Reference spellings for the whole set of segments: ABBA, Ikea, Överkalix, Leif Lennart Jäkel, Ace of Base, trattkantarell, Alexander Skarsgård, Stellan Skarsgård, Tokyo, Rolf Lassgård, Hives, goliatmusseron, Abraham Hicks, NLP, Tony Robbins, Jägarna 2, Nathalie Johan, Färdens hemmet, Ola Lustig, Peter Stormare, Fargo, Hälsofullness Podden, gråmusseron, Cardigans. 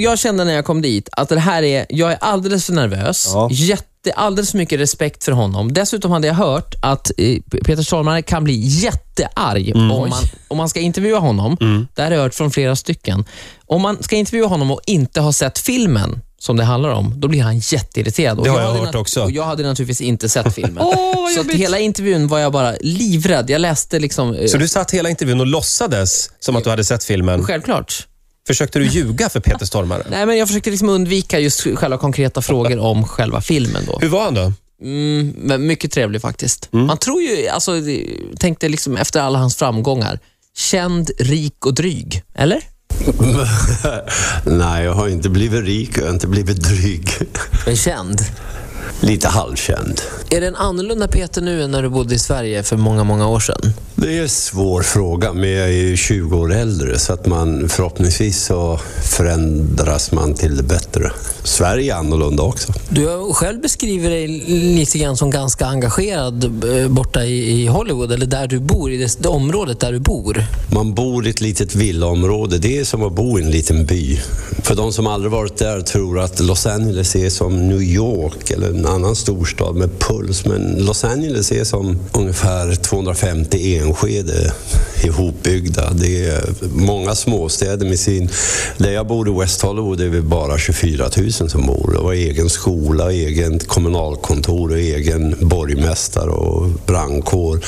Jag kände när jag kom dit att det här är, jag är alldeles för nervös, alldeles för mycket respekt för honom. Dessutom hade jag hört att Peter Stormare kan bli jättearg om man ska intervjua honom. Det har jag hört från flera stycken. Om man ska intervjua honom och inte har sett filmen som det handlar om, då blir han jätteirriterad. Och det har jag hört också. Och jag hade naturligtvis inte sett filmen. Så att hela intervjun var jag bara livrädd. Jag läste liksom... Så du satt hela intervjun och låtsades som att du hade sett filmen? Självklart. Försökte du ljuga för Peter Stormare? Nej, men jag försökte liksom undvika just själva konkreta frågor om själva filmen då. Hur var han då? Men mycket trevlig faktiskt. Man tror ju, alltså, tänkte liksom efter alla hans framgångar, känd, rik och dryg, eller? Nej, jag har inte blivit rik och inte blivit dryg. Men känd? Lite halvkänd. Är det en annorlunda Peter nu än när du bodde i Sverige för många, många år sedan? Det är en svår fråga, men jag är ju 20 år äldre, så att man förhoppningsvis så förändras man till det bättre. Sverige är annorlunda också. Du själv beskriver dig lite grann som ganska engagerad borta i Hollywood, eller där du bor, i det området där du bor. Man bor i ett litet villaområde, det är som att bo i en liten by. För de som aldrig varit där tror att Los Angeles är som New York eller en annan storstad med puls, men Los Angeles är som ungefär 250 Enskede ihopbyggda. Det är många småstäder med sin... Där jag bor i West Hollywood är vi bara 24 000 som bor. Det var egen skola, egen kommunalkontor och egen borgmästare och brandkår.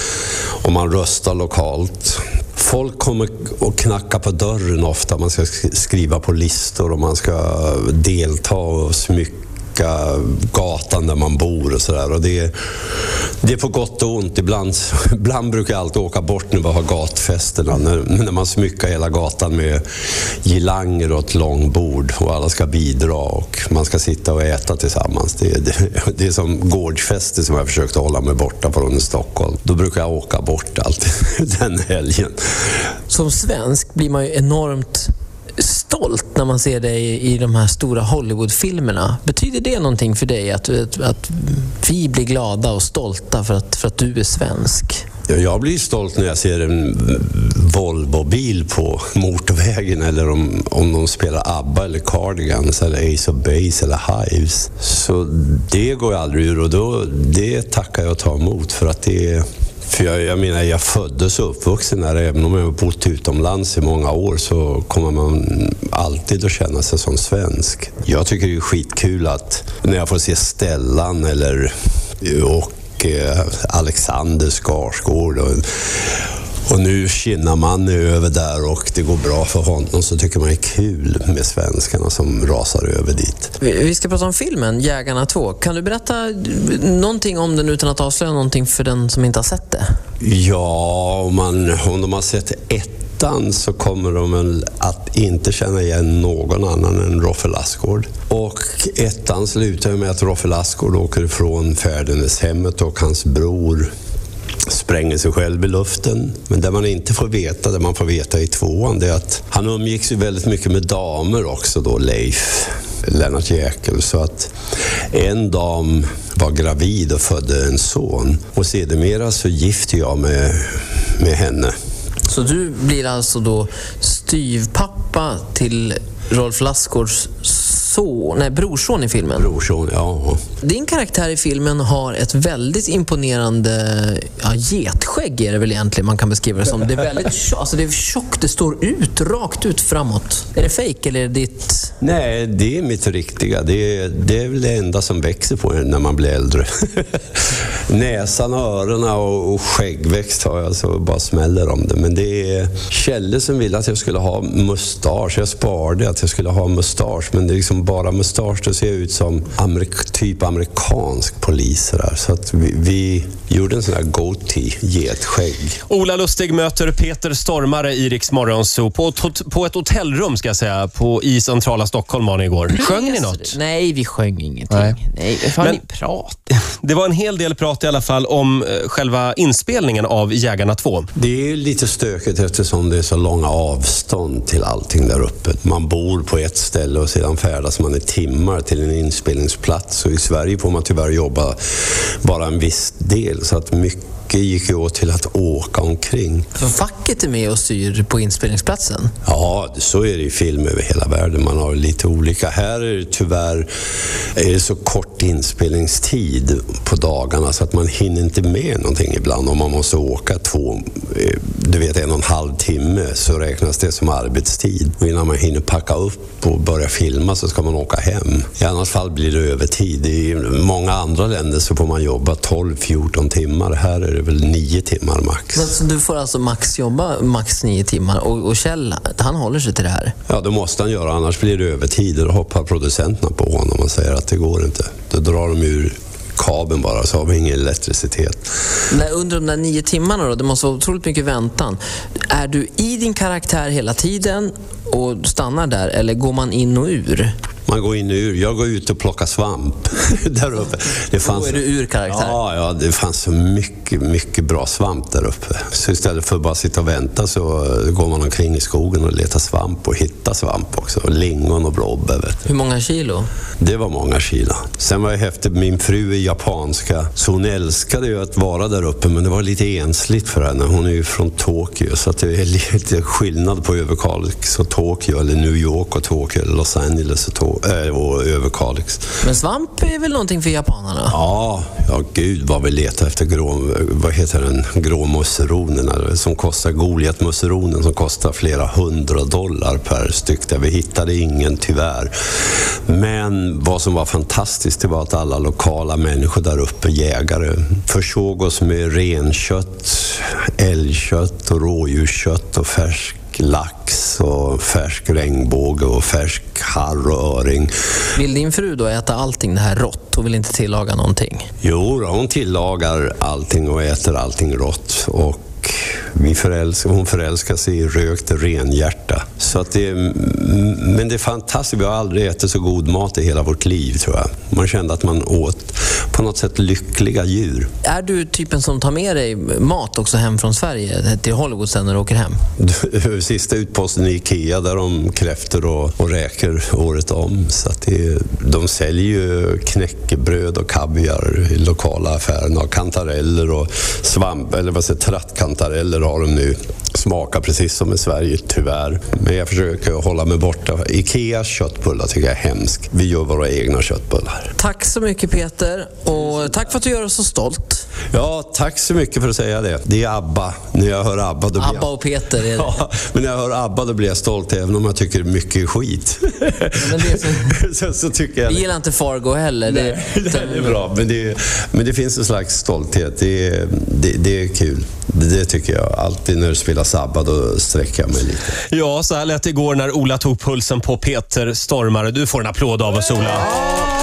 Och man röstar lokalt. Folk kommer och knacka på dörren ofta. Man ska skriva på listor och man ska delta och smycka gatan där man bor och sådär, och det är på gott och ont. Ibland brukar jag alltid åka bort när vi har gatfesterna, när man smyckar hela gatan med girlanger och ett långbord och alla ska bidra och man ska sitta och äta tillsammans. Det är som gårdsfester som jag försökte hålla mig borta från i Stockholm. Då brukar jag åka bort alltid den helgen. Som svensk blir man ju enormt stolt när man ser dig i de här stora Hollywoodfilmerna. Betyder det någonting för dig att vi blir glada och stolta för att du är svensk? Jag blir stolt när jag ser en Volvo-bil på motorvägen, eller om de spelar ABBA eller Cardigans eller Ace of Base eller Hives. Så det går jag aldrig ur, och då, det tackar jag och tar emot, för att det är... För jag menar, jag föddes och uppvuxen här. Även om jag har bott utomlands i många år så kommer man alltid att känna sig som svensk. Jag tycker det är skitkul att när jag får se Stellan och Alexander Skarsgård och nu kinnar man över där och det går bra för honom, så tycker man är kul med svenskarna som rasar över dit. Vi ska prata om filmen Jägarna 2. Kan du berätta någonting om den utan att avslöja någonting för den som inte har sett det? Ja, om de har sett ettan så kommer de att inte känna igen någon annan än Rolf Lassgård. Och ettan slutar med att Rolf Lassgård åker ifrån Färdens hemmet och hans bror spränger sig själv i luften. Men det man inte får veta, det man får veta i tvåan, det är att han umgicks ju väldigt mycket med damer också då, Leif Lennart Jäkel, så att en dam var gravid och födde en son, och sedermera så gifte jag med henne. Så du blir alltså då styvpappa till Rolf Lassgårds brorson i filmen. Brorson, ja. Din karaktär i filmen har ett väldigt imponerande getskägg, är det väl egentligen man kan beskriva det som. Det är väldigt tjockt, det står ut, rakt ut framåt. Är det fejk eller är det ditt? Nej, det är mitt riktiga. Det är väl det enda som växer på när man blir äldre. Näsan, öronen och skäggväxt har jag, så bara smäller om det. Men det är Kjelle som ville att jag skulle ha mustasch. Jag sparade att jag skulle ha mustasch, men det är liksom bara mustasch, då ser jag ut som typ amerikansk polis där. Så att vi gjorde en sån här goatee, getskägg. Ola Lustig möter Peter Stormare i Riks morgon på ett hotellrum, ska jag säga, i centrala Stockholm var ni igår. Sjöng ni något? Nej, vi sjöng ingenting. Nej vad fan, ni prat. Det var en hel del prat i alla fall om själva inspelningen av Jägarna 2. Det är lite stökigt eftersom det är så långa avstånd till allting där uppe. Man bor på ett ställe och sedan färdas man i timmar till en inspelningsplats, och i Sverige får man tyvärr jobba bara en viss del, så att mycket mycket gick ju åt till att åka omkring. Facket är med och styr på inspelningsplatsen? Ja, så är det i film över hela världen. Man har lite olika. Här är det tyvärr så kort inspelningstid på dagarna så att man hinner inte med någonting ibland. Om man måste åka 1,5 timme så räknas det som arbetstid. Och innan man hinner packa upp och börja filma så ska man åka hem. I annat fall blir det övertid. I många andra länder så får man jobba 12-14 timmar. Här är det väl 9 timmar max. Alltså, du får alltså max jobba max 9 timmar och Kjell, han håller sig till det här? Ja, det måste han göra. Annars blir det övertid och hoppar producenterna på honom och säger att det går inte. Då drar de ur kabeln bara, så har vi ingen elektricitet. Nej, under de där 9 timmarna då, det måste vara otroligt mycket väntan. Är du i din karaktär hela tiden och stannar där, eller går man in och ur? Man går in och ur. Jag går ut och plockar svamp där uppe. Det fanns... Då är du ur karaktär? Ja, det fanns så mycket bra svamp där uppe. Så istället för att bara sitta och vänta så går man omkring i skogen och letar svamp och hittar svamp också. Och lingon och blåbär, vet du. Hur många kilo? Det var många kilo. Sen var jag häftigt. Min fru är japanska. Så hon älskade ju att vara där uppe, men det var lite ensligt för henne. Hon är ju från Tokyo, så att det är lite skillnad på Överkalix och Tokyo, eller New York och Tokyo, eller Los Angeles och Tokyo. Och Överkalix. Men svamp är väl någonting för japanerna? Ja, gud vad vi letar efter gråmusseronerna som kostar goliatmusseronen som kostar flera $100 per styck. Där vi hittade ingen tyvärr. Men vad som var fantastiskt det var att alla lokala människor där uppe, jägare, försåg oss med renkött, älgkött och rådjurskött och färsk lax och färsk regnbåge och färsk harr och öring. Vill din fru då äta allting det här rått? Hon vill inte tillaga någonting? Jo, hon tillagar allting och äter allting rått. Och hon förälskar sig i rökt renhjärta. Så att men det är fantastiskt. Vi har aldrig ätit så god mat i hela vårt liv, tror jag. Man kände att man åt på något sätt lyckliga djur. Är du typen som tar med dig mat också hem från Sverige till Hollywood sen när du åker hem? Sista utposten i Ikea där de kräfter och räkor året om. Så att de säljer ju knäckebröd och kaviar i lokala affärerna och kantareller och svamp, eller vad säger, trattkantareller har de nu. Smakar precis som i Sverige, tyvärr. Men jag försöker hålla mig borta. Ikeas köttbullar tycker jag är hemskt. Vi gör våra egna köttbullar. Tack så mycket, Peter. Och tack för att du gör oss så stolt. Ja, tack så mycket för att säga det. Det är ABBA. När jag hör ABBA, då blir ABBA och Peter är... Ja, men när jag hör ABBA då blir jag stolt, även om jag tycker mycket är skit. Ja, men det är så tycker jag... Vi gillar inte Fargo heller. Nej, det är bra. Men det finns en slags stolthet. Det är kul. Det tycker jag. Alltid när du spelar ABBA då sträcker jag mig lite. Ja, så här lät det igår när Ola tog pulsen på Peter Stormare. Du får en applåd av oss, Ola.